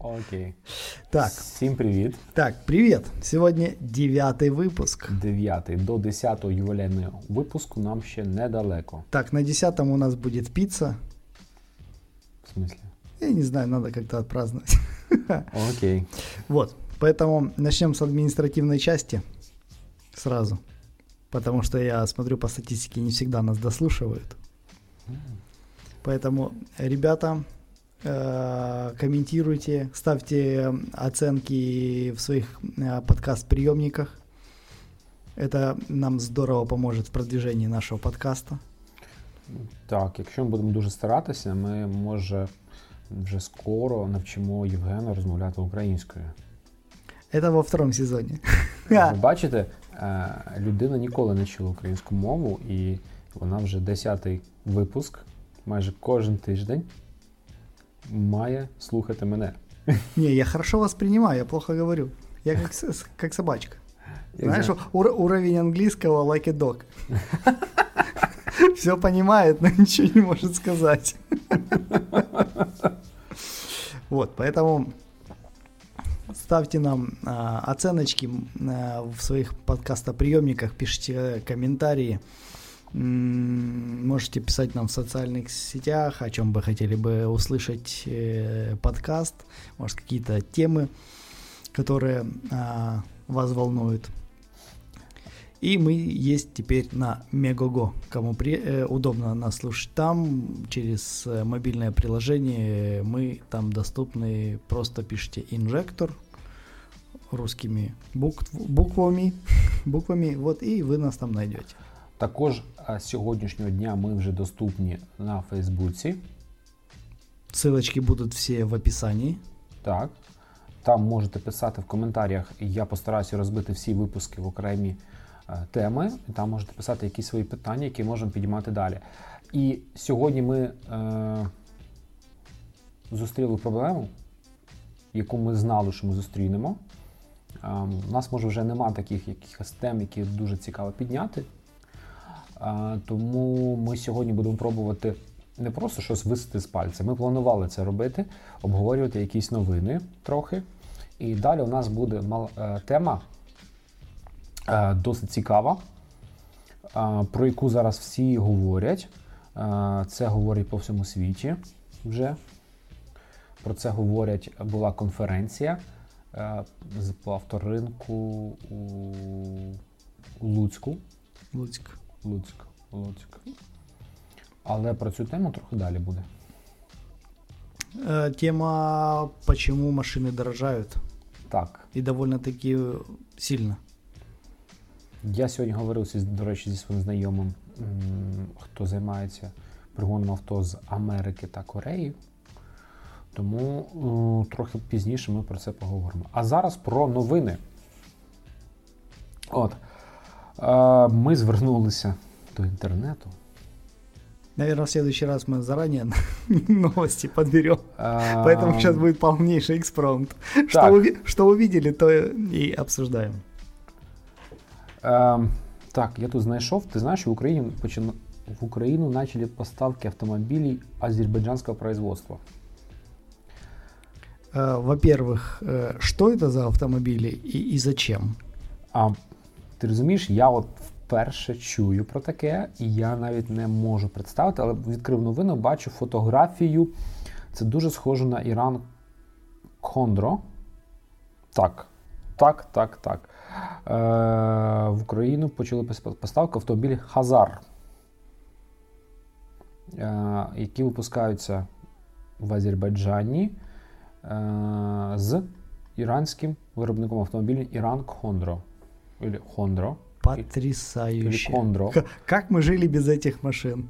Окей. Так. Всім привіт. Так, привіт. Сьогодні 9-й випуск. 9-й. До 10-го ювілейного випуску нам ще недалеко. Так, на 10-м у нас буде піца. В смислі? Я не знаю, надо как-то отпраздновать. Окей. Вот. Поэтому начнем с административной части сразу. Потому что я смотрю по статистике, не всегда нас дослушивают. Поэтому, ребята, комментируйте, ставьте оценки в своих подкаст-приемниках. Это нам здорово поможет в продвижении нашего подкаста. Так, якщо ми будемо дуже старатися, ми, може, вже скоро навчимо Євгена розмовляти українською. Це во второму сезоні. Ви бачите, людина ніколи не вчила українську мову, і вона вже 10-й випуск, майже кожен тиждень має слухати мене. Ні, я хорошо вас приймаю, я плохо говорю. Я як собачка. Знаєш, уровень англійського like a dog. Все понимает, но ничего не может сказать. Вот, поэтому ставьте нам оценочки в своих подкастоприемниках, пишите комментарии, можете писать нам в социальных сетях, о чем бы хотели бы услышать подкаст, может какие-то темы, которые вас волнуют. И мы есть теперь на Megogo. Кому удобно нас слушать там, через мобильное приложение мы там доступны. Просто пишите «Инжектор» русскими буквами, вот, и вы нас там найдете. Також з сьогоднішнього дня ми вже доступні на Фейсбуці. Ссылочки будуть всі в описанні. Так, там можете писати в коментарях, і я постараюся розбити всі випуски в окремі теми, там можете писати якісь свої питання, які можемо підіймати далі. І сьогодні ми зустріли проблему, яку ми знали, що ми зустрінемо. У нас, може, вже нема таких якихось тем, які дуже цікаво підняти. Тому ми сьогодні будемо пробувати не просто щось висити з пальця, ми планували це робити, обговорювати якісь новини трохи. І далі у нас буде тема, досить цікава, про яку зараз всі говорять. Це говорять по всьому світі вже. Про це говорять, була конференція по авторинку у Луцьку. Луцьк. Але про цю тему трохи далі буде. Тема, чому машини дорожають. Так. І доволі-таки сильно. Я сьогодні говорив, до речі, зі своїм знайомим, хто займається пригоном авто з Америки та Кореї, тому трохи пізніше ми про це поговоримо. А зараз про новини. От, ми звернулися до інтернету. Наверное, в следующий раз мы заранее новости подберем. Поэтому сейчас будет полнейший экспромт. Что увидели, то и обсуждаем. Так, я тут знайшов. Ти знаєш, що в Україну почали поставки автомобілів азербайджанського производства. Во-первых, що це за автомобілі і зачем? Ти розумієш, я от вперше чую про таке, і я навіть не можу представити, але відкрив новину, бачу фотографію. Це дуже схоже на Іран Кондро. Так. В Україну почали поставку автомобілів Хазар, які випускаються в Азербайджані з іранським виробником автомобілів Іран Кондро. Или Хондро. Потрясающе. Как мы жили без этих машин?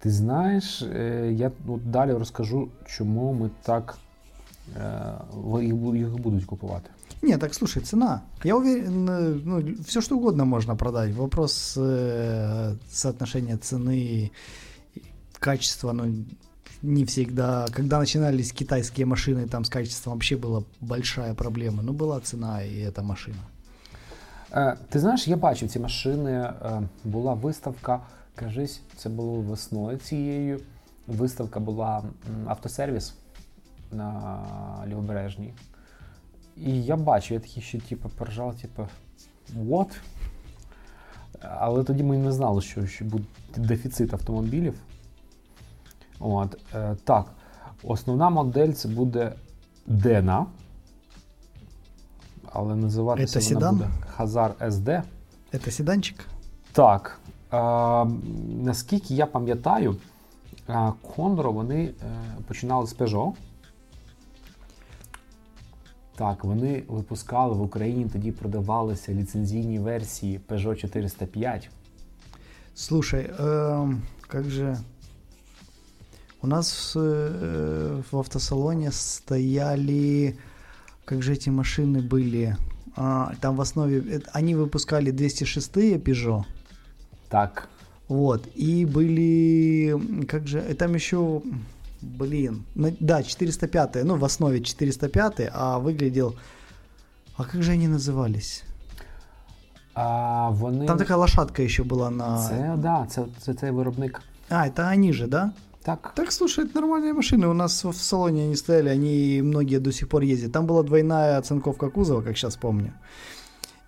Ти знаєш, я далі розкажу, чому ми так їх будуть купувати. Не, так слушай, цена. Я уверен, ну, все что угодно можно продать. Вопрос соотношения цены, качества, ну, не всегда. Когда начинались китайские машины, там с качеством вообще была большая проблема. Ну, была цена, и эта машина. Ти знаєш, я бачив ці машини, була виставка, кажись, це було весною цією, виставка була автосервіс на Лівобережній. І я бачу, я такий ще поржав, what? Але тоді ми не знали, що буде дефіцит автомобілів. От, так, основна модель це буде Dena. Але називатися вона буде Хазар SD. Це седанчик? Так. Наскільки я пам'ятаю, Кондро вони починали з Peugeot. Так, вони випускали в Україні, тоді продавалися ліцензійні версії Peugeot 405. Слушай, як же... У нас в автосалоне стояли... Как же эти машины были? Там в основе... Они выпускали 206-е Peugeot. Так. Вот. И были... Как же... И там еще... Блин. Да, 405-е. Ну, в основе 405-е. А выглядел... А как же они назывались? Вони... Там такая лошадка еще была на... Це, да, це виробник. А, это они же, да? Так. Так, слушай, это нормальные машины. У нас в салоне они стояли, они многие до сих пор ездят. Там была двойная оцинковка кузова, как сейчас помню.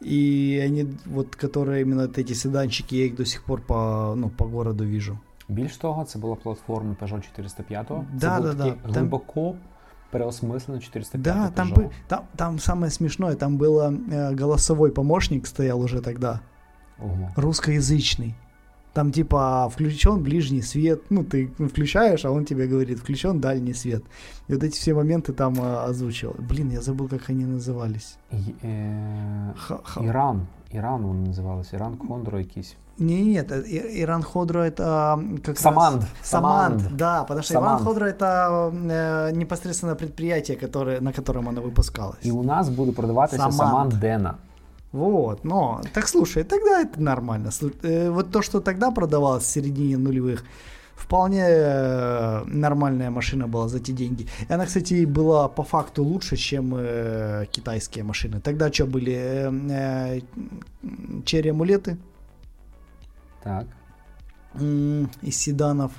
И они, вот, которые именно вот эти седанчики, я их до сих пор по городу вижу. Більш того, це була платформа Peugeot 405. Да, це був такий глибоко переосмислений 405 Peugeot. Да, там самое смешное, там было голосовой помощник стоял уже тогда. Ого. Русскоязычный. Там типа включен ближний свет, ну ты включаешь, а он тебе говорит включен дальний свет. И вот эти все моменты там озвучил. Блин, я забыл, как они назывались. Иран он назывался, Иран Кондро якийсь. Нет, Иран Кондро это как Саманд. Саманд, да, потому что Иран Кондро это непосредственно предприятие, на котором оно выпускалось. И у нас будут продаваться Саманд Dena. Вот, но, так слушай, тогда это нормально. Вот то, что тогда продавалось в середине нулевых, вполне нормальная машина была за те деньги. И она, кстати, была по факту лучше, чем китайские машины. Тогда что были? Chery амулеты. Так. Из седанов.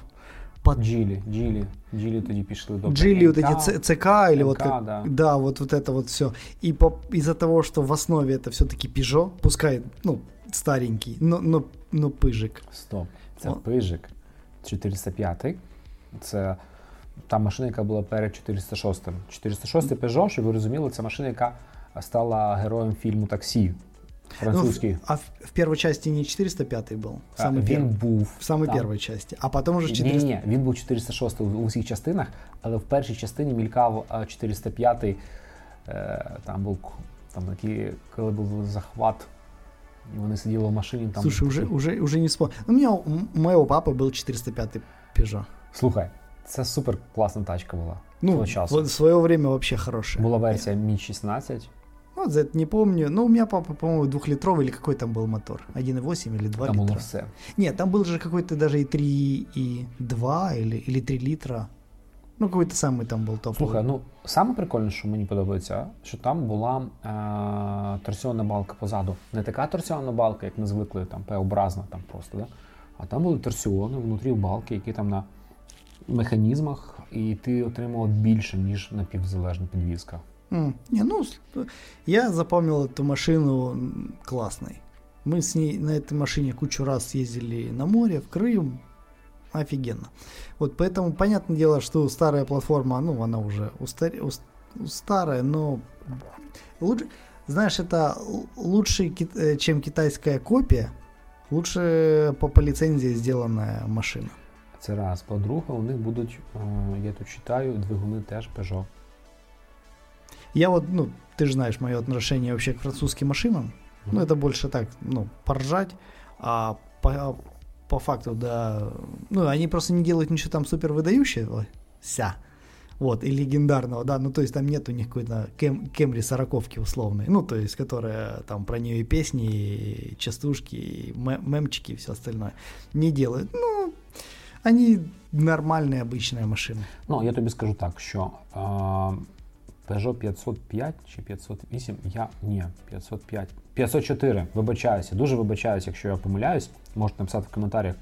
Джили тоді пішли до Джили, вот эти ЦК или МК, вот как, да, вот это вот все. И из-за того, что в основе это все-таки Peugeot, пускай, ну, старенький, но пижик. Стоп, це пижик 405-й. Це та машина, яка була перед 406-м. 406-й Peugeot, щоб ви розуміли, це машина, яка стала героєм фільму «Таксі». Французский. Ну, а в первой части не 405-й был? В самой первой части. А потом уже 400... Ні, він був 406-й у всіх частинах, але в першій частині мількав 405-й. Там був такий, коли був захват, і вони сиділи в машині. Там... Слушай, уже не вспомню. У моего папы был 405-й Peugeot. Слухай, це супер класна тачка була. Ну, в своє время вообще хорошая. Була версія Mi 16. Вот за это не помню. Но у меня папа, по-моему, 2-литровый или какой там был мотор? 1,8 или 2 там литра? Там было все. Нет, там был же какой-то даже и 3, и 2, или 3 литра. Ну, какой-то самый там был топовый. Слухай, ну, саме прикольне, що мені подобається, що там була торсіонна балка позаду. Не така торсіонна балка, як ми звикли, там, П-образна там просто, да? А там були торсіони внутрі балки, які там на механізмах, і ти отримував більше, ніж напівзалежна підвізка. Не, ну, я запомнил эту машину классной. Мы с ней на этой машине кучу раз съездили на море, в Крым. Офигенно. Вот поэтому, понятное дело, что старая платформа, ну, она уже старая, но лучше, знаешь, это лучше, чем китайская копия, лучше по лицензии сделанная машина. Це раз. По-друге, у них будуть, я тут читаю, двигуни теж Peugeot. Я вот, ну, ты же знаешь мое отношение вообще к французским машинам. Mm-hmm. Ну, это больше так, ну, поржать. А по факту, да, ну, они просто не делают ничего там супер выдающегося. Вот, и легендарного, да. Ну, то есть там нет у них какой-то Кемри сороковки условной. Ну, то есть, которая там про нее и песни, и частушки, и мемчики, и все остальное. Не делают. Ну, они нормальные, обычные машины. Ну, я тебе скажу так, что... Peugeot 505 чи 508, я, ні, 505, 504, вибачаюся, дуже вибачаюся, якщо я помиляюсь, можете написати в коментарях.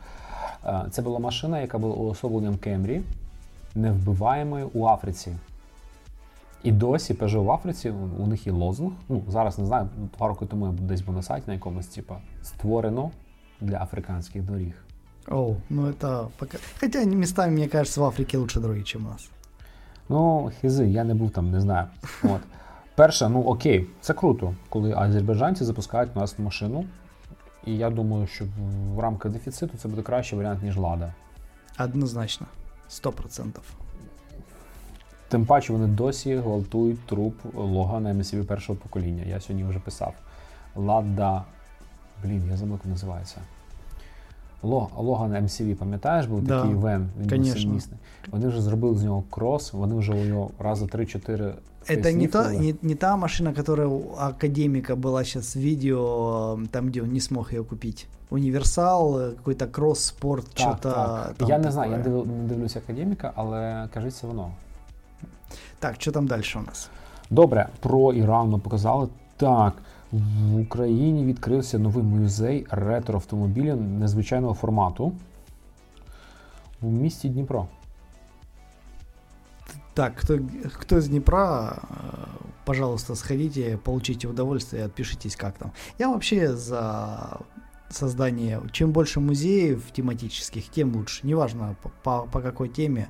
Це була машина, яка була уособленням Кемрі, невбиваємою у Африці. І досі Peugeot в Африці, у них є лозунг, ну зараз не знаю, 2 роки тому я десь був на сайті на якомусь, типа, створено для африканських доріг. Оу, ну это пока... Хотя местами, мне кажется, в Африке лучше дороги, чем у нас. Ну, хизи, я не був там, не знаю. От. Перше, ну окей, це круто, коли азербайджанці запускають у нас машину. І я думаю, що в рамках дефіциту це буде кращий варіант, ніж Лада. Однозначно, 100%. Тим паче вони досі гвалтують труп Логана MSUV першого покоління. Я сьогодні вже писав. Лада... Блін, я забув, як називається. Логан MSUV, пам'ятаєш, був такий вен, він був сумісний. Вони вже зробили з нього крос, вони вже у нього рази 3-4 это не та, не та машина, которая у Академика была сейчас в видео, там, где он не смог ее купить. Універсал, какой-то кросс-спорт, что-то... Я не знаю, я не дивлюся Академіка, але, кажеться, воно. Так, що там далі у нас? Добре, про Іран ми показали. Так, в Україні відкрився новий музей ретро-автомобілів незвичайного формату в місті Дніпро. Так, кто из Днепра, пожалуйста, сходите, получите удовольствие, отпишитесь, как там. Я вообще за создание, чем больше музеев тематических, тем лучше. Неважно по какой теме.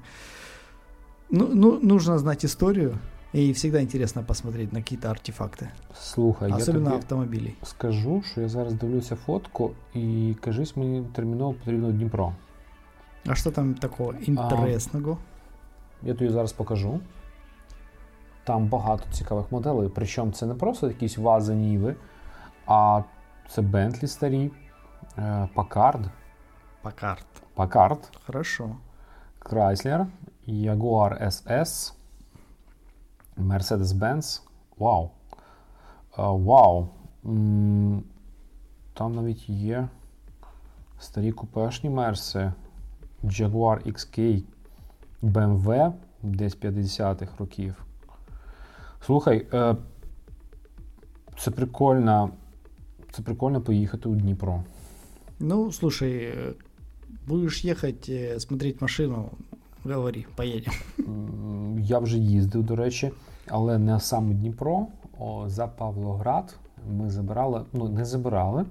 Ну, нужно знать историю, и всегда интересно посмотреть на какие-то артефакты. Слухай, особенно я автомобилей. Скажу, що я зараз дивлюся фотку, і кажись, мені терміново потрібно Дніпро. А що там такого інтересного? Я тобі зараз покажу. Там багато цікавих моделей. Причому це не просто якісь вази Ніви, а це Bentley старі, Packard. Хорошо. Chrysler, Jaguar XK, Mercedes Benz. Вау. Вау. Там навіть є старі купешні Мерси. Jaguar XK. BMW десь 50-х років. Слухай, це прикольно поїхати у Дніпро. Ну, слушай, будеш їхати, смотреть машину, говори, поїдемо. Я вже їздив, до речі, але не саме Дніпро, за Павлоград ми забирали, ну не забирали,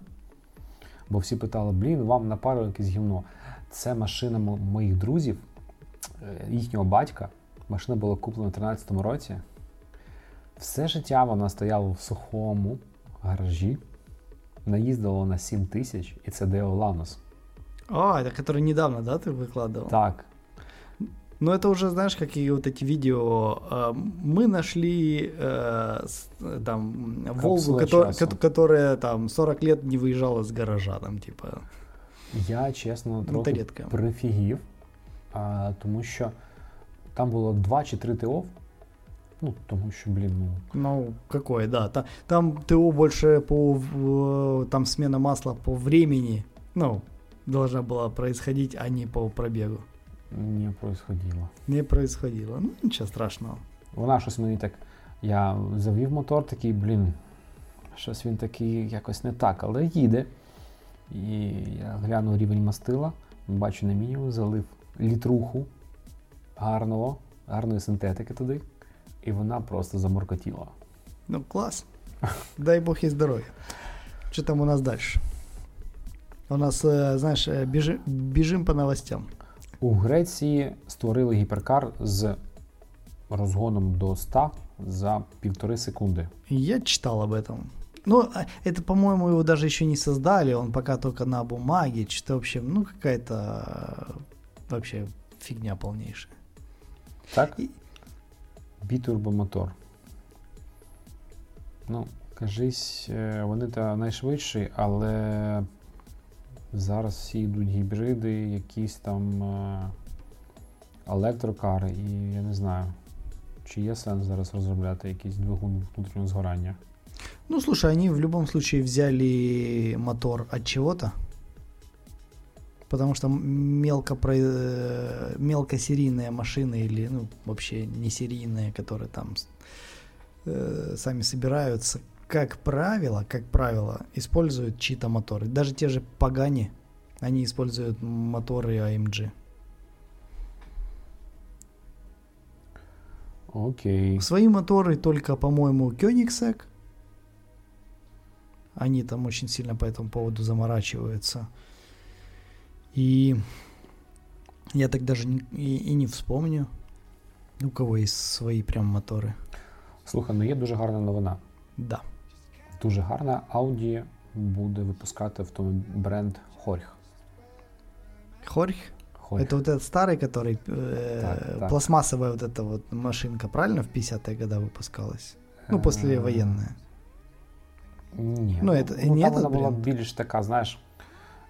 бо всі питали, блін, вам на пару якесь гівно. Це машина моїх друзів, їхнього батька. Машина була куплена в 13-му році. Все життя вона стояла в сухому гаражі. Наїздила на 7 000, і це Деоланус. А, це, який недавно, да, ти викладав? Так. Ну, это уже, знаешь, какие вот эти видео. Мы нашли там Волгу, которая там 40 лет не выезжала с гаража, там, типа. Я, чесно, трохи прифігів. Тому що там було 2 чи 3 ТО. Ну, тому що, блін, ну какое, да. Там ТО больше там смена масла по времени, ну, должна была происходить, а не по пробегу. Не происходило. Ну, нічого страшного. Вона щось мені так, я завів мотор такий, блін, щось він такий якось не так, але їде. І я глянув рівень мастила, бачу на мінімум, залив літруху гарної синтетики туди, і вона просто заморкотіла. Ну, клас. Дай Бог їй здоров'я. Що там у нас далі? У нас, знаєш, біжим по новостям. У Греції створили гіперкар з розгоном до 100 за 1,5 секунди. Я читал об этом. Ну, это, по-моему, его даже еще не создали, он пока только на бумаге, что-то вообще, ну, какая-то вообще фигня полнейшая. Так? Бітурбомотор. Ну, кажись, вони-то найшвидші, але зараз всі йдуть гібриди, якісь там електрокари, і я не знаю, чи є сенс зараз розробляти якийсь двигун внутрішнього згорання. Ну, слушай, они в любом случае взяли мотор от чего-то, потому что мелкосерийные машины или, ну, вообще несерийные, которые там сами собираются, как правило, используют чьи-то моторы. Даже те же Pagani, они используют моторы AMG. Окей. Свои моторы только, по-моему, Koenigsegg. Они там очень сильно по этому поводу заморачиваются. И я так даже и не вспомню, у кого есть свои прям мотори. Слухай, ну є дуже гарна новина. Да. Дуже гарна. Audi буде випускати бренд Horsch. Хорх? Это вот этот старый, который пластмассовая вот эта вот машинка, правильно, в 50-е годы выпускалась? Ну, послевоенная. Ні. Ну, это, ну, не там этот, вона була більш така, знаєш,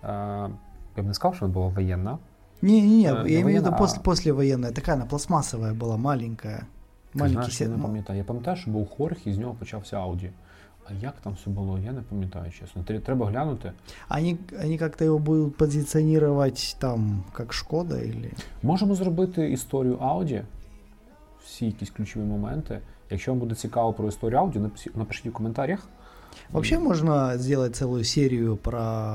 я б не сказав, що вона була воєнна. Не-не-не, я имею в виду послевоенная, такая она пластмассовая была, маленькая. Знаєш, я не пам'ятаю. Я пам'ятаю, що був Хорх і з нього почався Ауді. А як там все було, я не пам'ятаю, чесно. Треба глянути. Вони як-то його будуть позиціонувати там, як Шкода? Или... Можемо зробити історію Ауді, всі якісь ключові моменти. Якщо вам буде цікаво про історію Ауді, напишіть у коментарях. Вообще можна зробити цілу серію про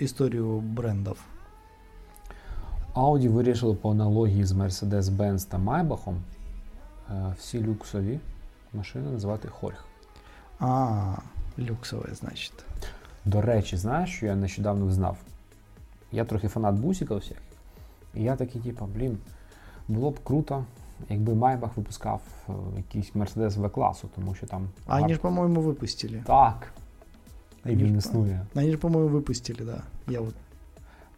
історію брендів. Ауді вирішили по аналогії з Mercedes Benz та Maybach всі люксові машини називати Хорх. А, люксове, значить. До речі, знаєш, що я нещодавно взнав? Я трохи фанат бусиків всяких. І я такий, типу, було б круто, якби Maybach випускав якийсь Mercedes В-класу, тому що там... А вони ж, по-моєму, випустили. Так. І він існує. Вони ж, по-моєму, випустили, да. Я от...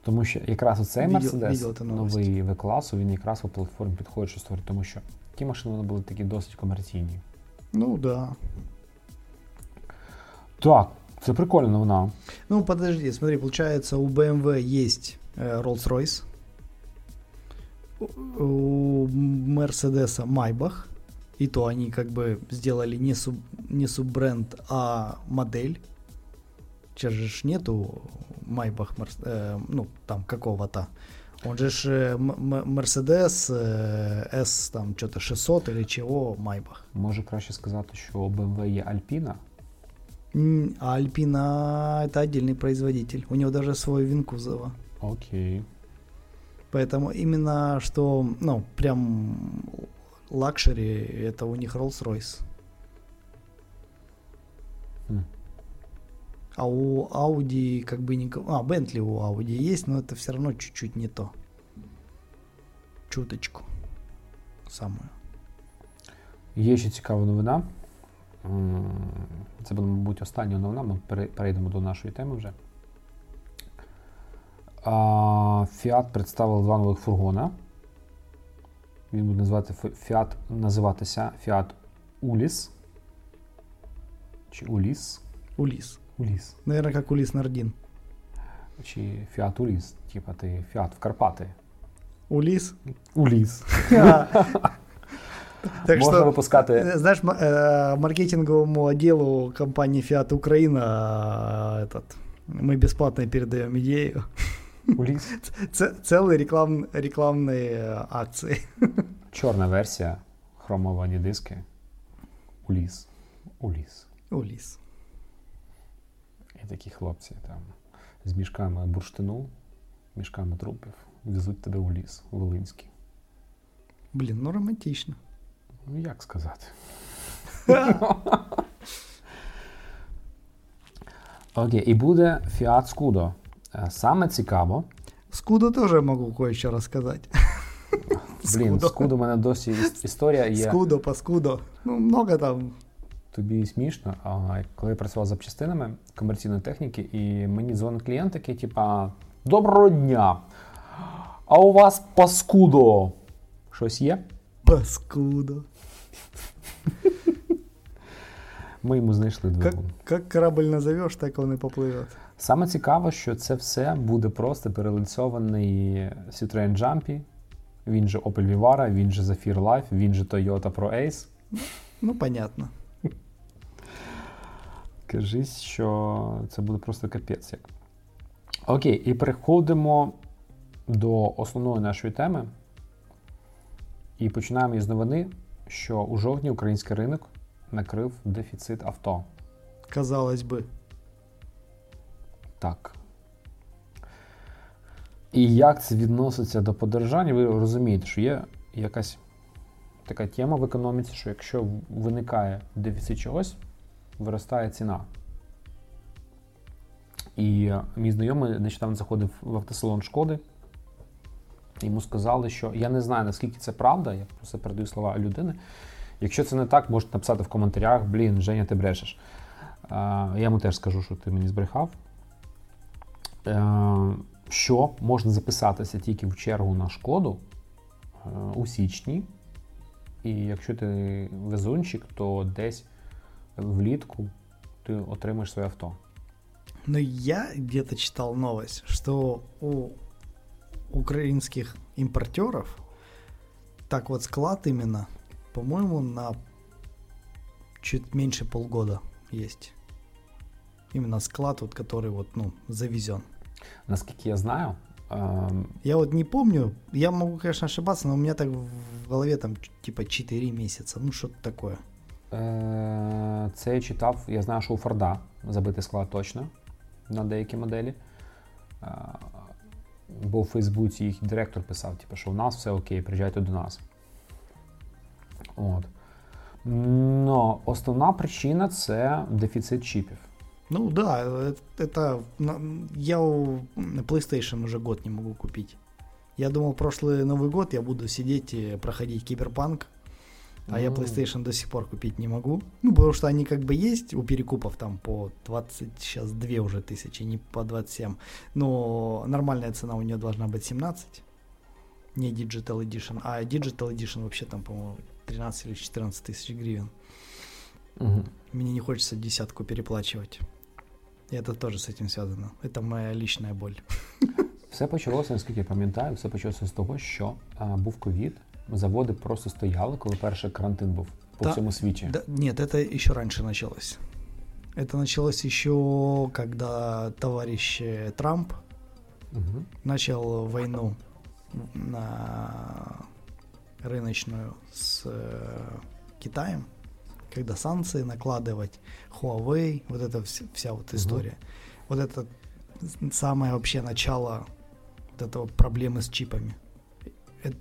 Тому що якраз оцей Mercedes, новий В-класу, він якраз по платформі підходить, що створить, тому що ті машини вони були такі досить комерційні. Ну, да. Так, це прикольна новина. Ну, подожди, смотри, получается, у BMW есть Rolls-Royce, у Mercedes Maybach, и то они как бы сделали не суббренд, а модель. Сейчас же нету Maybach, ну, там какого-то. Он же Mercedes S, там, что-то 600 или чего, Maybach. Може краще сказати, що у BMW є Alpina? А Alpina — это отдельный производитель. У него даже свой Винкузова. Окей. Okay. Поэтому именно что, ну, прям лакшери, это у них Rolls-Royce. А у Audi как бы никого... А, Bentley у Audi есть, но это все равно чуть-чуть не то. Чуточку. Самую. Є ще цікава новина. Це буде, мабуть, остання новина, ми перейдемо до нашої теми вже. Fiat представив два нових фургона. Він буде називатися Fiat Ulis. Чи Ulis? Ulis. Наверное, як Ulis Nardin. Чи Fiat Ulis, типа ти Fiat в Карпати. Ulis. Так можна що, випускати... Знаєш, маркетинговому відділу компанії Fiat Україна ми безплатно передаємо ідею. Ulis. Цілі рекламні акції. Чорна версія, хромовані диски. Ulis. І такі хлопці там з мішками бурштину, мішками трупів везуть тебе Ulis, у Волинський. Блін, ну романтично. Ну, як сказати. Окей, і буде Fiat Scudo. Саме цікаво. Scudo теж можу кое-що розказати. Блін, Scudo в мене досі історія є. Scudo по Scudo. Ну, много там. Тобі смішно, а коли я працював з запчастинами комерційної техніки, і мені дзвонить клієнт такий, типа, доброго дня, а у вас по Scudo щось є? Паскуда. Ми йому знайшли двигун. Як корабль назовеш, так він і попливе. Саме цікаво, що це все буде просто перелицьований Citroen Jumpy, він же Opel Vivara, він же Zephyr Life, він же Toyota Pro Ace. Ну, понятно. Кажись, що це буде просто капець. Окей, і переходимо до основної нашої теми. І починаємо із новини, що у жовтні український ринок накрив дефіцит авто. Казалось би. Так. І як це відноситься до подорожання? Ви розумієте, що є якась така тема в економіці, що якщо виникає дефіцит чогось, виростає ціна. І мій знайомий нещодавно заходив в автосалон Шкоди, йому сказали, що я не знаю, наскільки це правда, я просто передаю слова людини. Якщо це не так, можете написати в коментарях, блін, Женя, ти брешеш. Я йому теж скажу, що ти мені збрехав. Що можна записатися тільки в чергу на Шкоду у січні. І якщо ти везунчик, то десь влітку ти отримаєш своє авто. Ну, я где-то читал новость, что у украинских импортеров так вот склад именно, по-моему, на чуть меньше полгода есть. Именно склад, вот, который вот, ну, завезен. Насколько я знаю... Я вот не помню, я могу, конечно, ошибаться, но у меня так в голове там типа 4 месяца, ну что-то такое. Це я читав, я знаю, що у Форда забитий склад точно на деякі моделі. Бо у Фейсбуці їх директор писав, типу, що в нас все окей, приїжджайте до нас. От. Но основна причина – це дефіцит чіпів. Ну да, это, я PlayStation уже год не могу купить. Я думал, прошлый Новый год я буду сидеть и проходить Киберпанк, а я PlayStation до сих пор купить не могу. Ну, потому что они как бы есть у перекупов там по 22 уже тысячи, не по 27. Но нормальная цена у нее должна быть 17. Не Digital Edition. А Digital Edition вообще там, по-моему, 13 или 14 тысяч гривен. Угу. Мне не хочется десятку переплачивать. И это тоже с этим связано. Это моя личная боль. Все почалося, наскільки я пам'ятаю, все почалося з того, що був ковід. Заводы просто стояли, коли перший карантин був по всьому світі. Да, нет, это еще раньше началось. Это началось еще, когда товарищ Трамп начал войну на рыночную с Китаем, когда санкции накладывать, Huawei, вот эта вся вот история. Вот это самое вообще начало вот этого проблемы с чипами.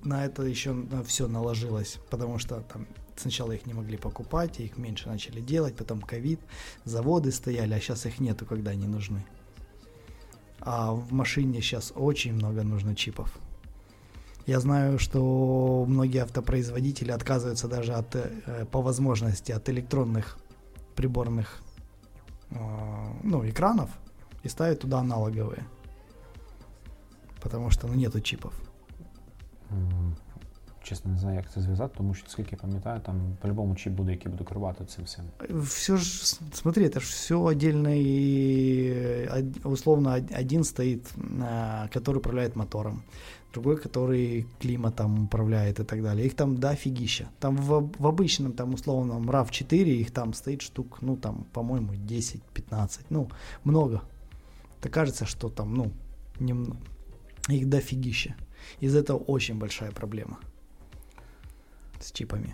На это еще все наложилось, потому что там сначала их не могли покупать, их меньше начали делать, потом ковид, заводы стояли, а сейчас их нету, когда они нужны. А в машине сейчас очень много нужно чипов. Я знаю, что многие автопроизводители отказываются даже от, по возможности от электронных приборных экранов и ставят туда аналоговые, потому что нету чипов. Чесно, не знаю, як це зв'язати, тому що, скільки я пам'ятаю, там по-любому чіп буде, який буде керувати цим всім. Все ж, смотри, це ж все отдельно, условно, один стоїть, который управляет мотором, другой, который климатом управляет и так далее. Их там до фігіща. Там в обычном, там, условном RAV4 их там стоит штук, ну, там, по-моему, 10-15, ну, много. Так кажется, что там, ну, немного. Их до фігіща. Из-за этого очень большая проблема с чипами.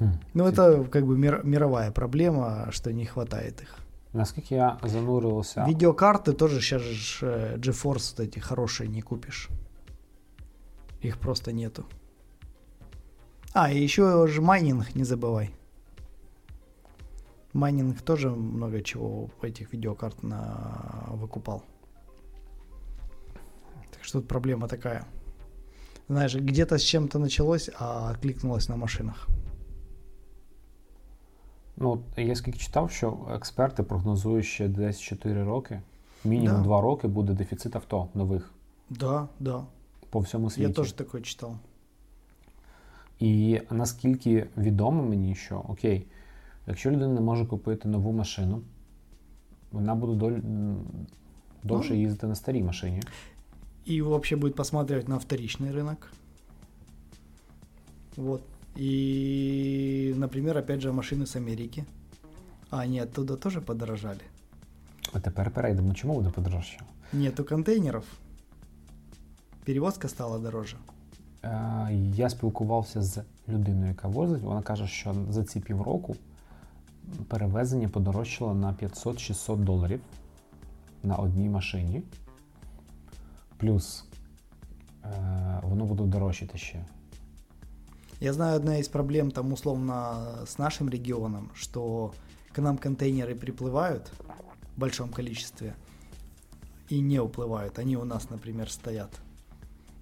Ну, это как бы мировая проблема, что не хватает их. Насколько я занурился... Видеокарты тоже сейчас же GeForce вот эти хорошие не купишь. Их просто нету. А, и еще же майнинг не забывай. Майнинг тоже много чего этих видеокарт выкупал. Что тут проблема такая. Знаешь, где-то с чем-то началось, а кликнулось на машинах. Ну, я скільки читав, що експерти прогнозують ще десь 4 роки, мінімум 2 роки буде дефіцит авто нових. Да, да. По всьому світі. Я теж таке читав. І наскільки відомо мені, що, окей, якщо людина не може купити нову машину, вона буде довше їздити на старій машині. И вообще будет посматривать на вторичный рынок. Вот. И, например, опять же, машины с Америки. А они оттуда тоже подорожали. А теперь перейдем. Почему оно подорожало? Нету контейнеров. Перевозка стала дороже. Я спілкувався з людиною, яка возить. Вона каже, що за ці півроку перевезення подорожчало на $500-600 на одній машині. Плюс воно буде дорожчати ще. Я знаю, одна из проблем там условно с нашим регионом, что к нам контейнеры приплывают в большом количестве и не уплывают. Они у нас, например, стоят.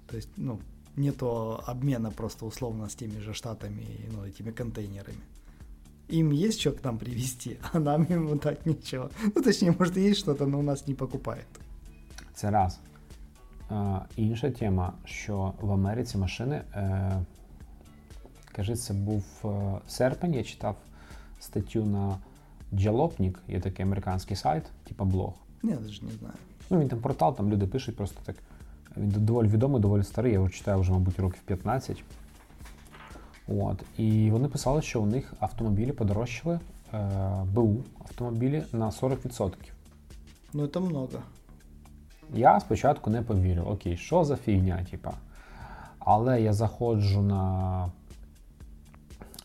То есть, ну, нету обмена просто условно с теми же штатами, ну, этими контейнерами. Им есть что к нам привезти, а нам им дать ничего. Ну, точнее, может, есть что-то, но у нас не покупают. Це раз. Інша тема, що в Америці машини, кажуть, це був серпень, я читав статтю на Jalopnik, є такий американський сайт, типа блог. Я навіть не знаю. Ну, він там портал, там люди пишуть просто так. Він доволі відомий, доволі старий, я його читаю вже, мабуть, років 15. От. І вони писали, що у них автомобілі подорожчали, БУ автомобілі на 40%. Ну, це багато. Я спочатку не повірив, окей, що за фігня, типа. Але я заходжу на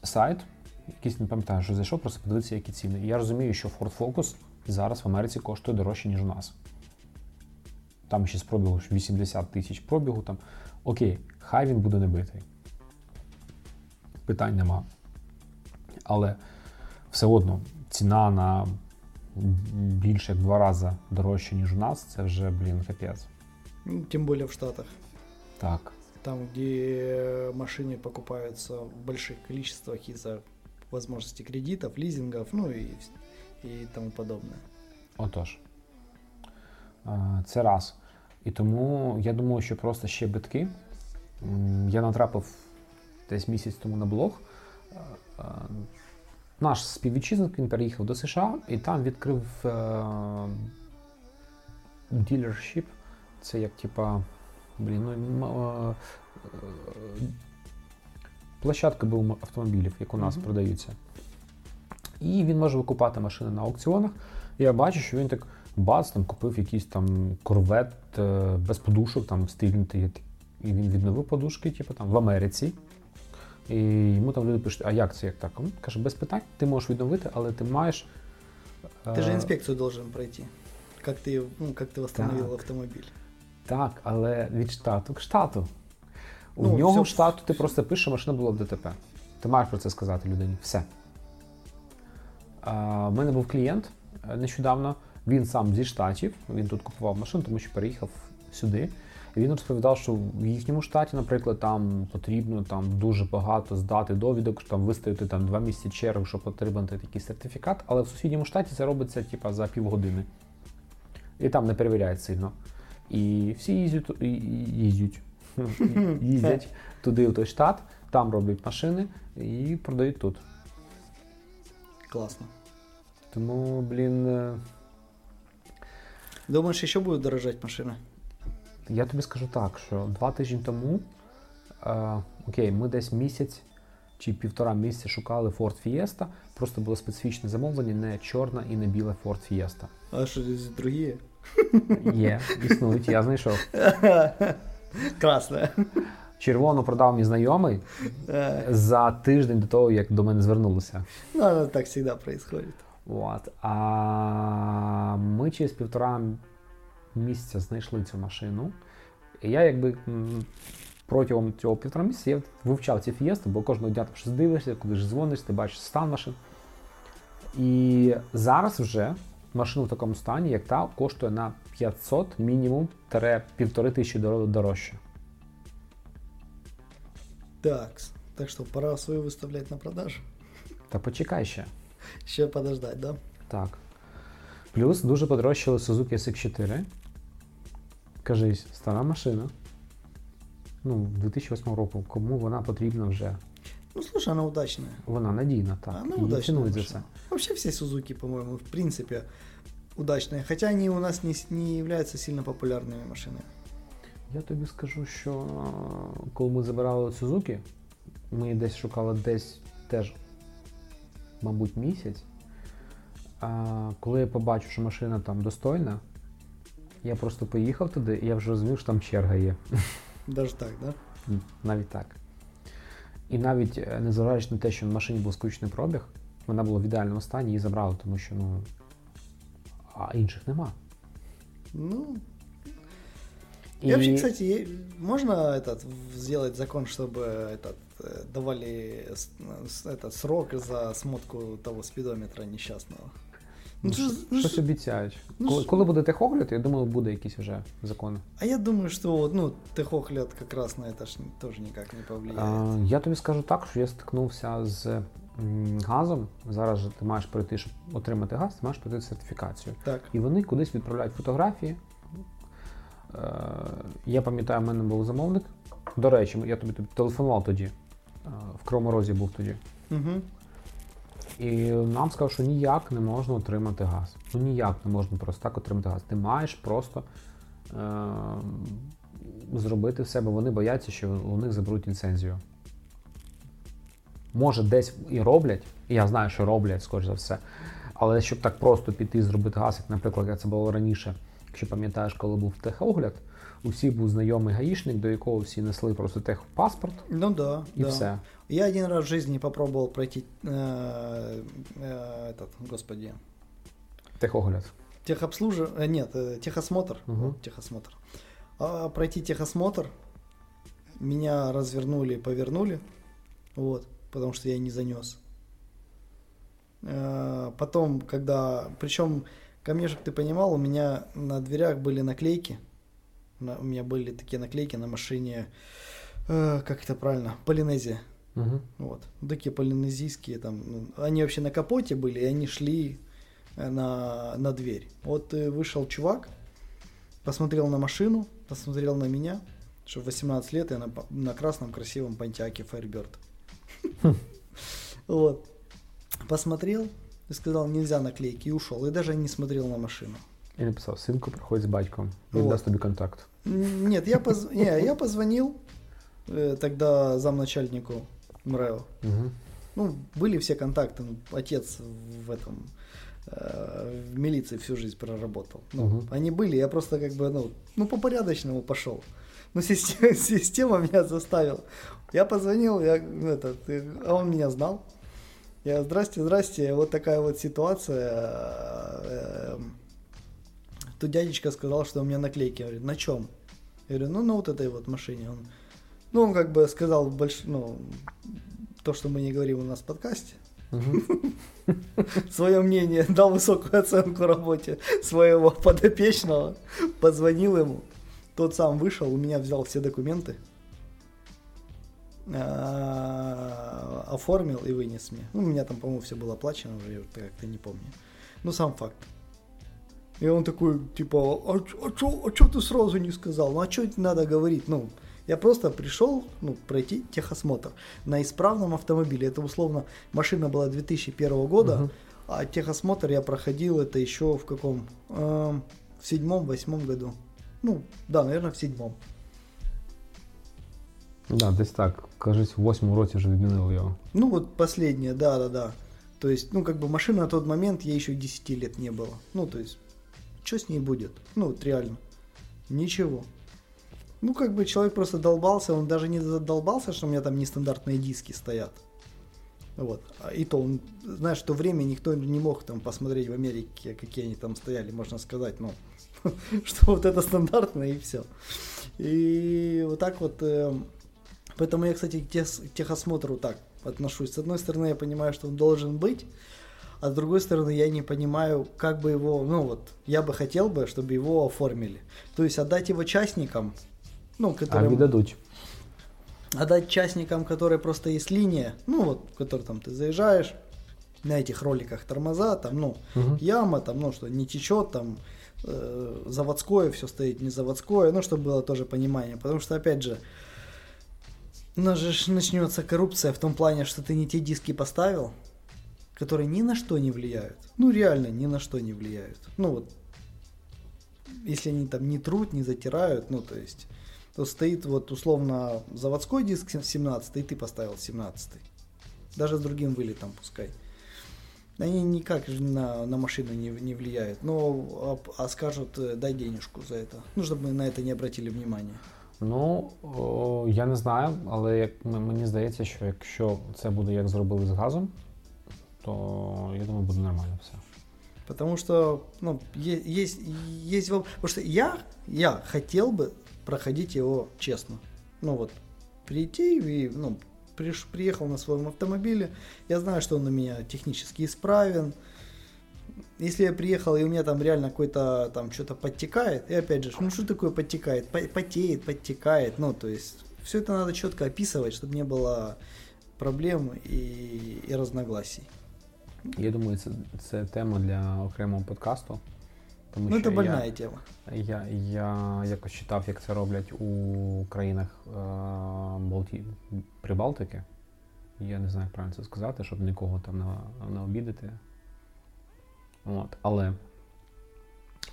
сайт, якийсь, не пам'ятаю, що зайшов, просто подивитися, які ціни. І я розумію, що Ford Focus зараз в Америці коштує дорожче, ніж у нас. Там ще з пробігу 80 тисяч пробігу, там, окей, хай він буде не битий. Питань нема. Але все одно ціна на більше як 2 рази дорожче, ніж у нас, це вже, блін, капець. Ну, тим більше в Штатах. Так. Там, де машини покупаються в больших кількостях із-за можливості кредитів, лізингів, ну і тому подобне. Отож. Це раз. І тому я думаю, що просто ще битки. Я натрапив десь місяць тому на блог. Наш співвітчизник, він переїхав до США і там відкрив ділершіп. Це як, типа, площадка була автомобілів, як у нас продаються. І він може викупати машини на аукціонах. Я бачу, що він так бац, там купив якийсь там корвет без подушок, там стильний, і він відновив подушки, типу, там, в Америці. І йому там люди пишуть, а як це, як так? Він каже, без питань, ти можеш відновити, але ти маєш... Ти же інспекцію должен пройти, як ти, ну, як ти встановив автомобіль. Так, але від штату к штату. Ну, у нього в штату ти просто пишеш, що машина була в ДТП. Ти маєш про це сказати людині. Все. У мене був клієнт нещодавно, він сам зі Штатів, він тут купував машину, тому що переїхав сюди. І він розповідав, що в їхньому штаті, наприклад, там потрібно там дуже багато здати довідок, що там вистояти там 2 місяці черг, щоб отримати такий сертифікат, але в сусідньому штаті це робиться типа за півгодини. І там не перевіряють сильно. І всі їздять туди, в той штат, там роблять машини і продають тут. Класно. Тому, блін... Думаєш, ще будуть дорожати машини? Я тобі скажу так, що 2 тижні тому, окей, ми десь місяць чи 1,5 місяці шукали Ford Fiesta, просто було специфічне замовлення, не чорна і не біла Ford Fiesta. А що, другі? Є, існують, я знайшов. Красне. Червону продав мій знайомий за тиждень до того, як до мене звернулися. Ну, так завжди відбувається. От. А ми через 1,5 місяця знайшли цю машину. І я якби протягом цього 1,5 місяця я вивчав ці фієсти, бо кожного дня ти щось дивишся, куди ж дзвониш, ти бачиш стан машин. І зараз вже машину в такому стані, як та, коштує на 500 мінімум, 1500 дорожче. Так що пора свою виставляти на продажу. Та почекай ще. Ще подождати, да? Так. Плюс дуже подорожчали Suzuki SX4. Кажись, стара машина. Ну, 2008 року. Кому вона потрібна вже? Ну, слушай, вона удачна. Вона надійна, так. Вона удачна машина. Вообще всі Suzuki, по-моєму, в принципі, удачні. Хоча вони у нас не являються сильно популярними машинами. Я тобі скажу, що коли ми забирали Suzuki, ми десь шукали теж, мабуть, місяць. А коли я побачив, що машина там достойна, я просто поїхав туди, і я вже розумів, що там черга є. Даже так, да? Навіть так. І навіть незважаючи на те, що в машині був скручений пробіг, вона була в ідеальному стані, її забрали, тому що, ну, а інших нема. Ну, И вообще, кстати, можно сделать закон, чтобы давали срок за смотку того спідометра нещасного? Щось обіцяють. Коли буде техогляд, я думаю, буде якісь вже закони. А я думаю, що техогляд якраз на це теж ніяк не повлияє. Я тобі скажу так, що я стикнувся з газом. Зараз ти маєш пройти, щоб отримати газ, ти маєш пройти сертифікацію. Так. І вони кудись відправляють фотографії. Я пам'ятаю, в мене був замовник. До речі, я тобі телефонував тоді. В Кривому Розі був тоді. Угу. І нам сказав, що ніяк не можна отримати газ. Ніяк не можна просто так отримати газ. Ти маєш просто зробити все, бо вони бояться, що у них заберуть ліцензію. Може, десь і роблять, і я знаю, що роблять, скоріш за все. Але щоб так просто піти і зробити газ, як, наприклад, як це було раніше, якщо пам'ятаєш, коли був техогляд, у всіх був знайомий гаїшник, до якого всі несли просто техпаспорт. Ну да, і да. Все. Я один раз в жизни попробовал пройти техогляд. Техосмотр. Угу. Техосмотр. Пройти техосмотр. Меня развернули, повернули. Потому что я не занес. Потом, когда... Причем, ко мне, чтобы ты понимал, у меня на дверях были наклейки. У меня были такие наклейки на машине, как это правильно, Полинезия. Угу. Такие полинезийские там. Они вообще на капоте были, и они шли на дверь. Вышел чувак, посмотрел на машину, посмотрел на меня, что в 18 лет я на красном красивом понтяке Firebird. Посмотрел и сказал, нельзя наклейки, и ушел. И даже не смотрел на машину. И написал, сынку приходит с батьком, и даст тебе контакт. Нет, я позвонил тогда замначальнику МРЭО. Угу. Были все контакты. Отец в милиции всю жизнь проработал. Они были, я просто по-порядочному пошел. Система меня заставила. Я позвонил, а он меня знал. Я, здрасте, такая ситуация. Тут дядечка сказал, что у меня наклейки. Я говорю, на чем? Я говорю, на этой машине. Он сказал то, что мы не говорим у нас в подкасте. Свое мнение, дал высокую оценку работе своего подопечного. Позвонил ему. Тот сам вышел, у меня взял все документы, оформил и вынес мне. У меня там, по-моему, все было оплачено уже, я как-то не помню. Сам факт. И он такой, а чё ты сразу не сказал? А чё надо говорить? Я просто пришел пройти техосмотр на исправном автомобиле. Это условно, машина была 2001 года, угу. А техосмотр я проходил это еще в каком? В 7-8 году. Наверное, в 7-м. Да, то есть так, кажется, в 8-м роте уже выменил его. Последнее, да. То есть, машина на тот момент, ей еще 10 лет не было. Что с ней будет? Реально. Ничего. Человек просто долбался, он даже не задолбался, что у меня там нестандартные диски стоят. И то, он, знаешь, в то время никто не мог там посмотреть в Америке, какие они там стояли, можно сказать, что это стандартно и все. И поэтому я, кстати, к техосмотру так отношусь. С одной стороны, я понимаю, что он должен быть, а с другой стороны, я не понимаю, как бы его, я бы хотел бы, чтобы его оформили. То есть отдать его частникам, которым... А не дадут. Отдать частникам, которые просто есть линия, в которой там ты заезжаешь, на этих роликах тормоза, там, яма, там, что не течет, там, заводское все стоит, не заводское, чтобы было тоже понимание, потому что, опять же, у нас же начнется коррупция в том плане, что ты не те диски поставил, которые ни на что не влияют, реально ни на что не влияют, если они там не трут, не затирают, то есть, то стоит условно заводской диск 17-й, и ты поставил 17-й, даже с другим вылетом пускай. Они никак на машину не влияют, но скажут, дай денежку за это, чтобы мы на это не обратили внимания. Я не знаю, але мені здається, що якщо це буде як зробили з газом, то я думаю, буде нормально все. Потому что, ну, есть вопрос. Потому что я хотел бы проходить его честно. Ну вот, прийти и, ну, приехал на своем автомобиле, я знаю, что он у меня технически исправен. Если я приехал, и у меня там реально какой-то там что-то подтекает, и опять же, ну что такое подтекает? Потеет, подтекает, ну то есть все это надо четко описывать, чтобы не было проблем і розногласій. Я думаю, це тема для окремого подкасту. Тому ну, це больна тема. Я якось читав, як це роблять у країнах Прибалтики. Я не знаю, як правильно це сказати, щоб нікого там не обідати. От, але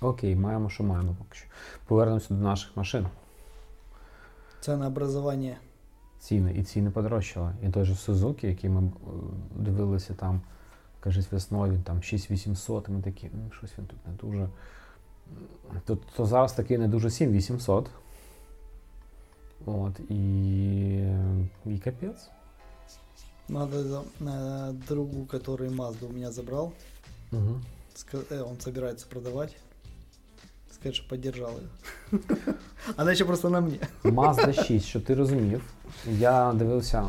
окей, маємо, що маємо поки що. Повернемося до наших машин. Цінообразування. Ціни подорожчали. І той же Suzuki, який ми дивилися там, кажуть, весною, там 6800, і ми такі, ну щось він тут не дуже. То зараз такий не дуже 7800. От, і капець. Надо другу, который Mazda у меня забрал. Угу. Он собирается продавать. Сказать, что поддержал ее. Она еще просто на мне. Mazda 6, щоб ти розумів. Я дивився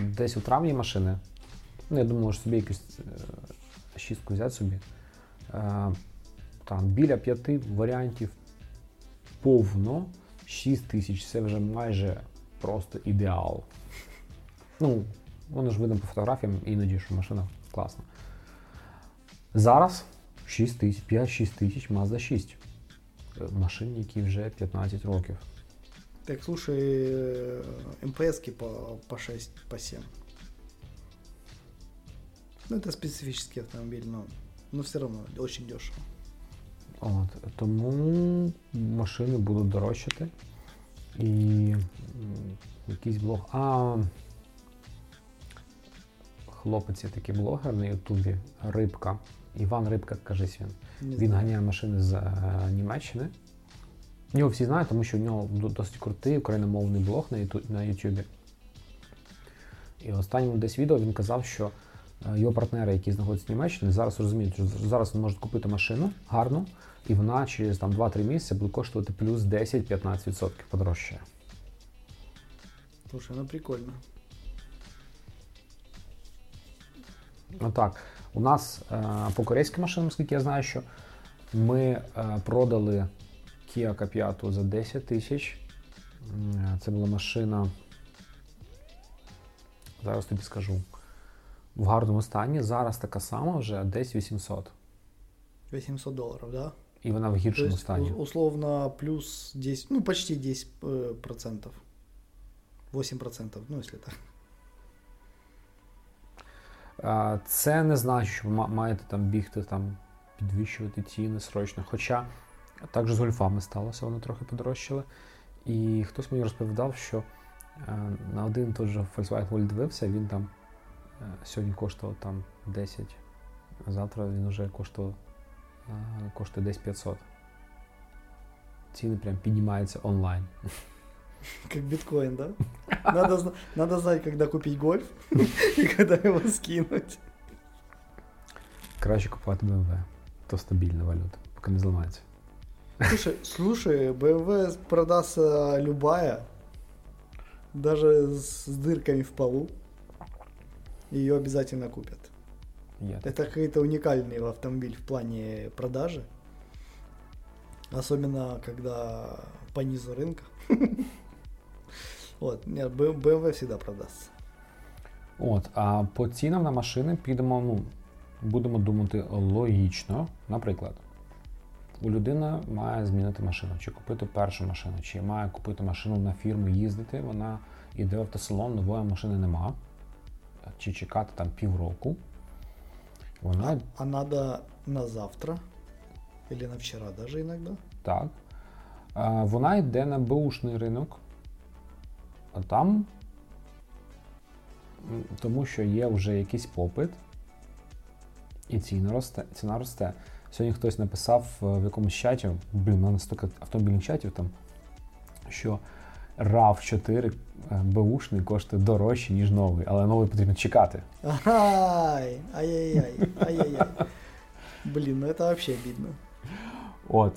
десь у травні машини. Ну, я думаю, можеш собі якусь шістку взяти собі. Там біля 5 варіантів повно. 6000 це вже майже просто ідеал. Ну, воно ж видно по фотографіям, іноді, що машина класна. Зараз 5-6 тисяч Mazda 6. Машин, які вже 15 років. Так, слушай, МПС-ки по 6, по 7. Ну, это специфический автомобиль, но все равно очень дешево. От, тому машини будуть дорожчати. І якийсь блог... Хлопець є такий блогер на Ютубі, Рибка. Іван Рибка, кажись він. Він ганяє машини з Німеччини. Його всі знають, тому що в нього досить крутий україномовний блог на Ютубі. І в останньому десь відео він казав, що його партнери, які знаходяться в Німеччині, зараз розуміють, що зараз він може купити машину гарну, і вона через там, 2-3 місяці буде коштувати плюс 10-15% подорожче. Слушай, ну прикольно. Отак. У нас по корейським машинам, скільки я знаю, що ми продали Kia K5 за 10 тисяч. Це була машина, зараз тобі скажу, в гарному стані. Зараз така сама вже десь 800. $800, да? І вона в гіршому стані. Условно плюс 10, ну почти 10%. 8%, ну якщо так. Це не значить, що ви маєте там бігти, там, підвищувати ціни срочно. Хоча також з гольфами сталося, воно трохи подорожчало. І хтось мені розповідав, що на один той же Volkswagen Golf дивився, він там сьогодні коштував там 10, а завтра він вже коштує десь 500. Ціни прям піднімаються онлайн. Как биткоин, да? Надо знать, когда купить гольф и когда его скинуть. Краще купувати BMW. То стабільна валюта, поки не зламається. Слушай, BMW продастся любая, даже с дырками в полу. Ее обязательно купят. Это какой-то уникальный автомобиль в плане продажи. Особенно, когда по низу рынка. От, BMW завжди продасться. От, а по цінам на машини підемо, ну, будемо думати логічно. Наприклад, людина має змінити машину, чи купити першу машину, чи має купити машину на фірму, їздити, вона йде в автосалон, нової машини нема, чи чекати там півроку. Вона... А треба на завтра, або на вчора навіть іноді. Так. Вона йде на бушний ринок. А там, тому що є вже якийсь попит, і ціна росте. Сьогодні хтось написав в якомусь чаті, у мене стільки автомобільних чатів там, що RAV4 бушний коштує дорожче, ніж новий, але новий потрібно чекати. Ай-яй-яй, ай-яй-яй. Блін, ну это вообще обидно. От.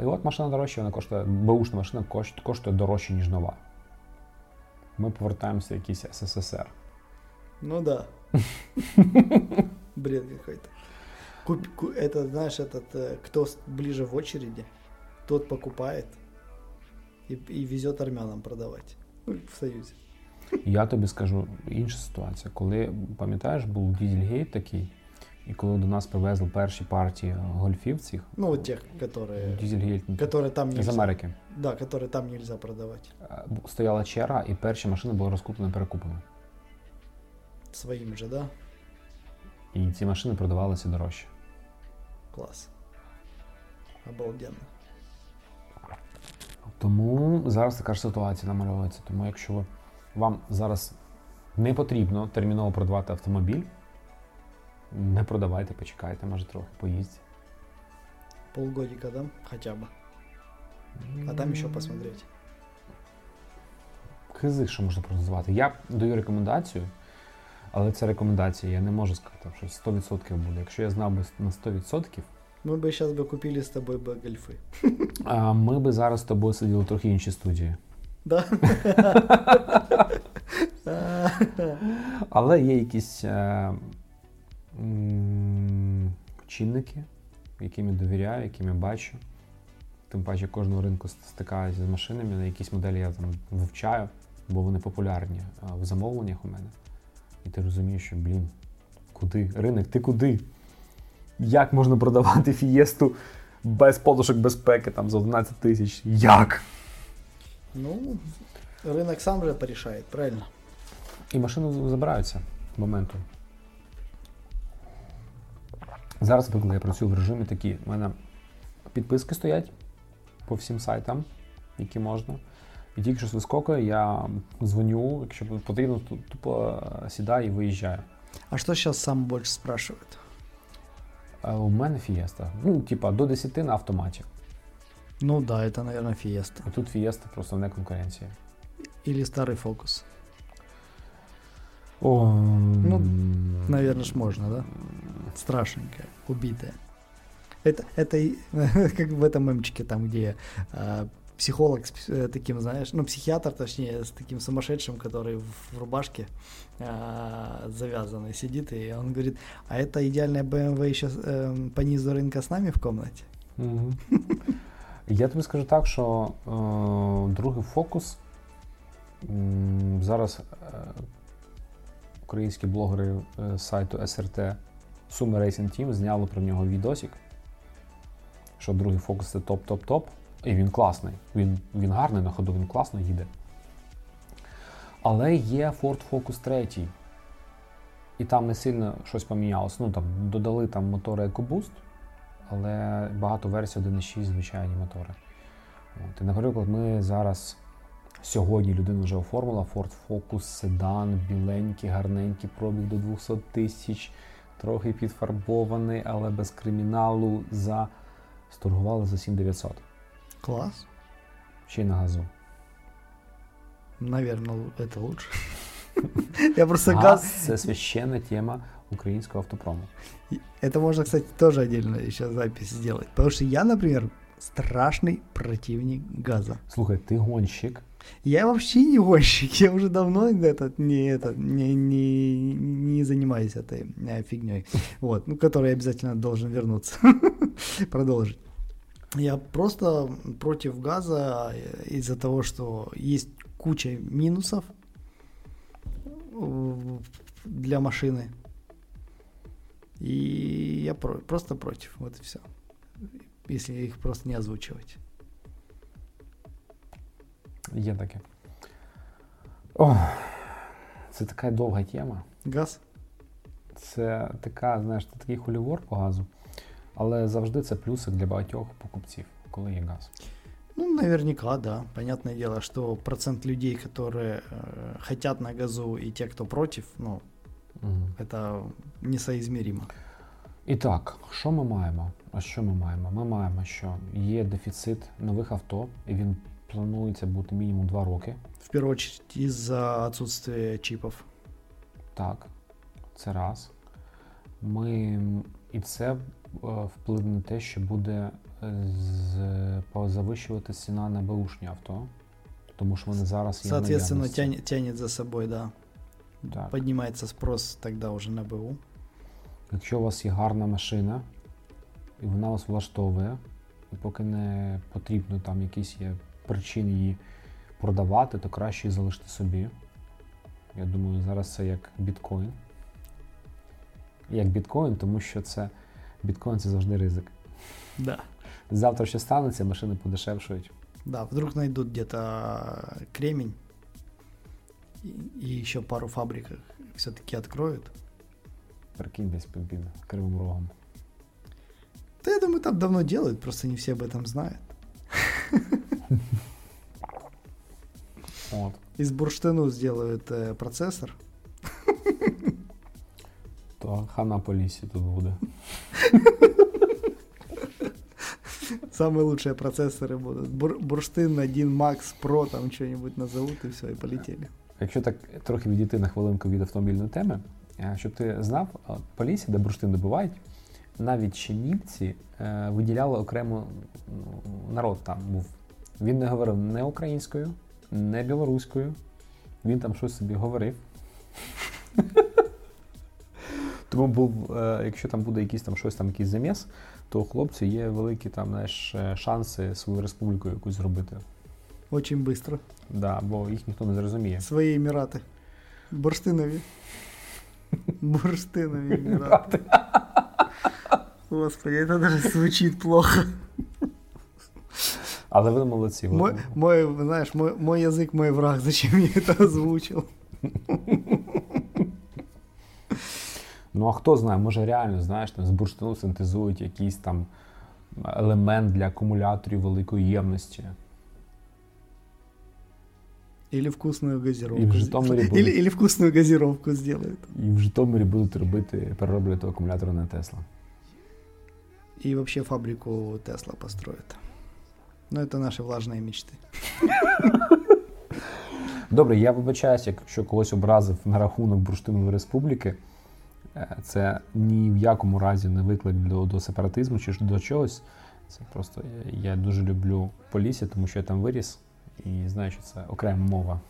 І от машина дорожча, вона коштує, бушна машина коштує дорожче, ніж нова. Ми повертаємося в якийсь СССР. Ну да. Бред какой-то. Это, знаешь, этот, кто ближе в очереди, тот покупает и везет армянам продавать. Ну, в Союзе. Я тобі скажу інша ситуація. Коли, пам'ятаєш, був Дізельгейт такий, і коли до нас привезли перші партії гольфів цих. Ну, от тих, які там нельзя. З Америки. Да, які там нельзя продавати. Стояла черга, і перші машини були розкуплені, перекуплені. Своїм же, да? І ці машини продавалися дорожче. Клас. Обалденно. Тому зараз така ж ситуація намальовується. Тому якщо ви вам зараз не потрібно терміново продавати автомобіль, не продавайте, почекайте, може трохи поїздіть. Полгодика, да? Хоча б. А там ще посмотреть. Хизик, що можна прозвати. Я даю рекомендацію, але це рекомендація, я не можу сказати, що 100% буде. Якщо я знав би на 100%, ми б зараз купили з тобою гольфи. А ми б зараз з тобою сиділи в трохи іншій студії. Да. Але є якісь чинники, яким я довіряю, яким я бачу. Тим паче кожного ринку стикаюся з машинами, на якісь моделі я там вивчаю, бо вони популярні в замовленнях у мене. І ти розумієш, що, блін, куди? Ринок, ти куди? Як можна продавати Фієсту без подушок безпеки там за 11 тисяч? Як? Ну, ринок сам же порішає, правильно? І машини забираються в моменту. Зараз, наприклад, я працюю в режимі такий. У мене підписки стоять по всім сайтам, які можна. І тільки щось вискокує, я дзвоню, якщо потрібно, то тупо сідаю і виїжджаю. А що зараз сам більше спрашують? У мене Фієста. Ну, типа, до 10 на автоматі. Ну да, это, наверное, Fiesta. А тут Fiesta просто вне конкуренції. Или старый Focus. О, ну, наверное, ж можно, да? Страшненькая, убитая. Это как в этом мемчике, там, где психолог с таким, знаешь, ну, психиатр, точнее, с таким сумасшедшим, который в рубашке завязанной сидит, и он говорит, а это идеальная BMW еще по низу рынка с нами в комнате? Я тобі скажу так, що другий фокус зараз українські блогери сайту СРТ Sumo Racing Team зняли про нього відосик, що другий фокус це топ-топ-топ, і він класний, він гарний на ходу, він класно їде. Але є Ford Focus 3, і там не сильно щось помінялось, ну там додали там мотори EcoBoost, але багато версій 1.6 звичайні мотори. От. І, наприклад, ми зараз, сьогодні людина вже оформила Ford Focus, седан, біленький, гарненький, пробіг до 200 тисяч, трохи підфарбований, але без криміналу, сторгували за 7900. Клас. Ще й на газу. Наверно, це лучше. Я просто газ — це священна тема украинского автопрома. Это можно, кстати, тоже отдельно еще запись сделать. Потому что я, например, страшный противник газа. Слушай, ты гонщик. Я вообще не гонщик. Я уже давно не занимаюсь этой фигней. Вот, ну, которой я обязательно должен вернуться. Продолжить. Я просто против газа из-за того, что есть куча минусов для машины. И я просто против, вот и все. Если их просто не озвучивать. Є таке. О, це така довга тема. Газ? Це така, знаєш, такий хулівор по газу. Але завжди це плюсик для багатьох покупців, коли є газ. Ну, наверняка, да. Понятное дело, что процент людей, которые хотят на газу, и те, кто против, ну, це несоізміримо. І так, що ми маємо? А що ми маємо? Ми маємо, що є дефіцит нових авто, і він планується бути мінімум 2 роки. В першу чергу, із-за відсутствия чіпів. Так, це раз. Ми І це вплине на те, що буде завищувати ціна на беушні авто, тому що вони зараз є в наявності. Соответственно, тягне за собою, да. Так. Піднімається спрос тоді вже на БУ. Якщо у вас є гарна машина, і вона вас влаштовує, і поки не потрібно там якісь є причини її продавати, то краще її залишити собі. Я думаю, зараз це як біткоін. Як біткоін, тому що це біткоін — це завжди ризик. Да. Завтра що станеться, машини подешевшують. Да, вдруг знайдуть где-то кремінь і ще пару фабрик все-таки відкроють. Прикинь, десь під Кривим Рогом. Да, я думаю, там давно делают, просто не все об этом знают. Вот. Из бурштину сделают процессор. То хана по лісі тут буде. Самые лучшие процессоры будут. Бурштин 1 Max Pro, там что-нибудь назовут и все, и полетели. Якщо так трохи відійти на хвилинку від автомобільної теми, щоб ти знав, по лісі, де бурштин добувають, навіть ще німці виділяли окремо, народ там був. Він не говорив не українською, не білоруською. Він там щось собі говорив. Тому був, якщо там буде якийсь там щось там, якийсь заміс, то у хлопців є великі там, знаєш, шанси свою республіку якусь зробити. Очень быстро. Да, бо їх ніхто не зрозуміє. Свої емірати. Бурштинові. Бурштинові емірати. Господи, это даже звучит плохо. Але ви молодці. Мой язык, мой враг. Зачем я это озвучил? Ну, а хто знає, може реально, знаєш, там з бурштину синтезують якийсь там елемент для акумуляторів великої ємності. Или вкусную газировку. Или вкусную газировку сделают. І в Житомирі будуть робити, перероблювати акумулятори на Tesla. И вообще фабрику Tesla построят. Ну, это наши влажные мечты. Добре, я вибачаюсь, якщо когось образив на рахунок Бурштинової Республіки. Це ні в якому разі не виклик до сепаратизму чи до чогось. Це просто я дуже люблю Полісся, тому що я там виріс. І знаю, що це окрема мова.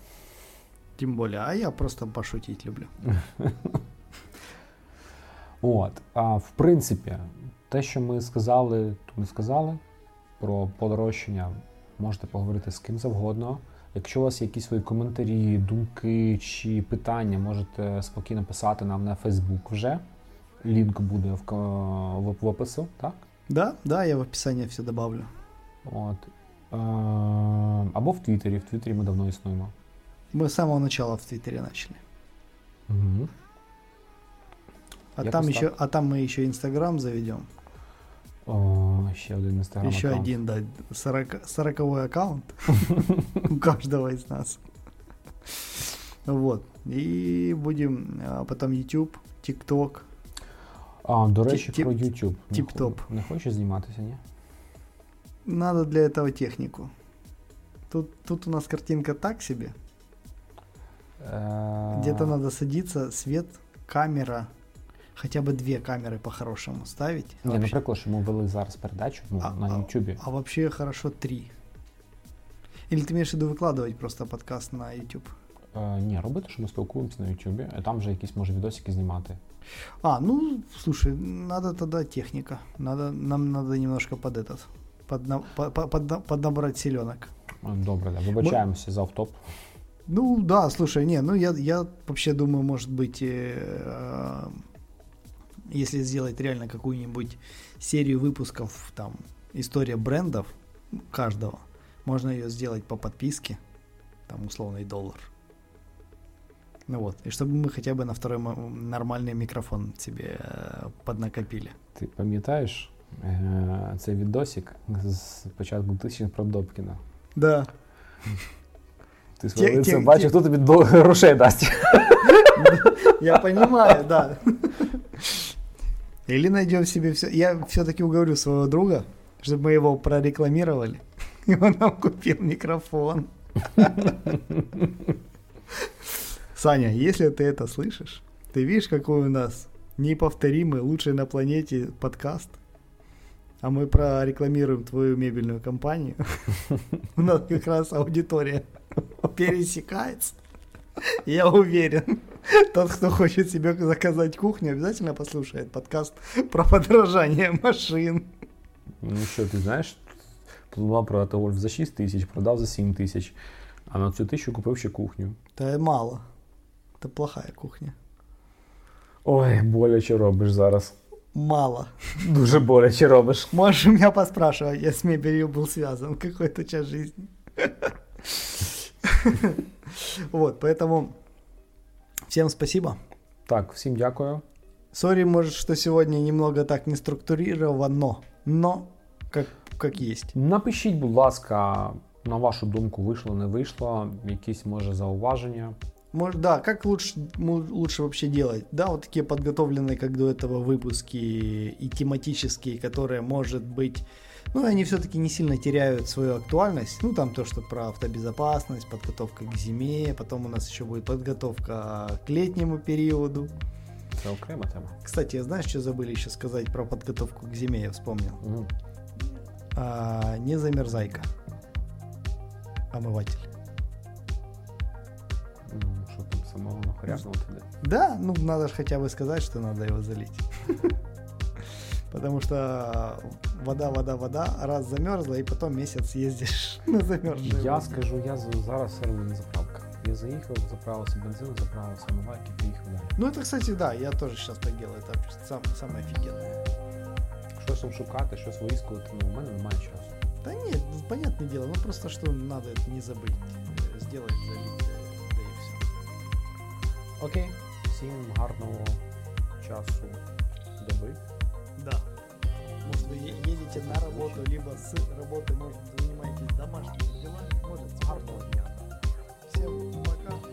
Тим більше, а я просто пошутіть люблю. От, а в принципі, те, що ми сказали, то ми сказали про подорожчання. Можете поговорити з ким завгодно. Якщо у вас є якісь свої коментарі, думки чи питання, можете спокійно писати нам на Facebook вже. Лінк буде в описі, так? Да, я в описанні все добавлю. От. Або в Твіттері. В Твіттері ми давно існуємо. Ми з самого початку в Твіттері почали. Угу. А там ми ще Інстаграм заведемо. Ще один Інстаграм аккаунт. Ще один, да. 40-й аккаунт. У кожного із нас. Вот. І будемо потім YouTube, TikTok. До речі, про YouTube. Тіп-топ. Не хочеш зніматися, ні? Надо для этого технику. Тут у нас картинка так себе. Где-то надо садиться, свет, камера. Хотя бы две камеры по-хорошему ставить. Не, вообще... наприклад, що ми ввели зараз передачу на YouTube. А вообще хорошо три. Или ты имеешь в виду выкладывать просто подкаст на YouTube? Ні, робити, що ми спілкуємося на YouTube, а там вже якісь, може, відосики знімати. Ну, слушай, надо тогда техника. Нам надо немножко под этот... поднабрать селенок. Добре, да. Вибачаємося за автоп. Ну да, слушай, я вообще думаю, может быть, если сделать реально какую-нибудь серию выпусков, там, история брендов каждого, можно ее сделать по подписке, там, условный $1. Ну вот, и чтобы мы хотя бы на второй нормальный микрофон себе поднакопили. Ты пам'ятаєш? Цей відосик з початку 2000-х про Добкіна. Да. Ти свого лиця бачив, хто тобі грошей дасть. Я понимаю, да. Или найдем себе все. Я все-таки уговорю своего друга, чтобы мы его прорекламировали. И он нам купил микрофон. Саня, если ты это слышишь, ты видишь, какой у нас неповторимый, лучший на планете подкаст. А мы прорекламируем твою мебельную компанию. У нас как раз аудитория пересекается. Я уверен, тот, кто хочет себе заказать кухню, обязательно послушает подкаст про подорожание машин. Ну що, ти знаєш, планував продати Golf за 6 тисяч, продав за 7 тисяч, а на цю тисячу купив ще кухню. Та мало. Це плохая кухня. Ой, боляче робиш зараз. Мало. Дуже боляче робиш. Можеш у мене поспрашувати, я з мебелью був зв'язан какой-то час життя. Вот, поэтому всем спасибо. Так, всім дякую. Сорі, може, що сьогодні немного так не структурировано. Но, як є. Напишіть, будь ласка, на вашу думку, вийшло, не вийшло, якісь, може, зауваження. Може, да, як лучше вообще делать? Да, вот такие подготовленные, как до этого, выпуски и тематические, которые, может быть, ну, они все-таки не сильно теряют свою актуальность. Ну, там то, что про автобезопасность, подготовка к зиме, потом у нас еще будет подготовка к летнему периоду. Это окрема тема. Кстати, знаешь, что забыли еще сказать про подготовку к зиме, я вспомнил. Не замерзайка. Омыватель. Что там самого нахрянуло туда? Да, ну надо же хотя бы сказать, что надо его залить. Потому что вода, раз замерзла, и потом месяц ездишь на замерзшую. Я скажу, я зараз сервер не заправка. Я заехал, заправился бензин, заправился омыватель, приехал. Ну это, кстати, да, я тоже сейчас так делаю, это самое офигенное. Что там шукать, что выискивать, ну, у меня немає часу. Да нет, понятное дело, ну просто что надо это не забыть, сделать, залить, да и все. Окей, всем гарного часу доби. Да, может вы едете на работу, либо с работы, может занимаетесь домашними делами, может гарного дня. Всем пока.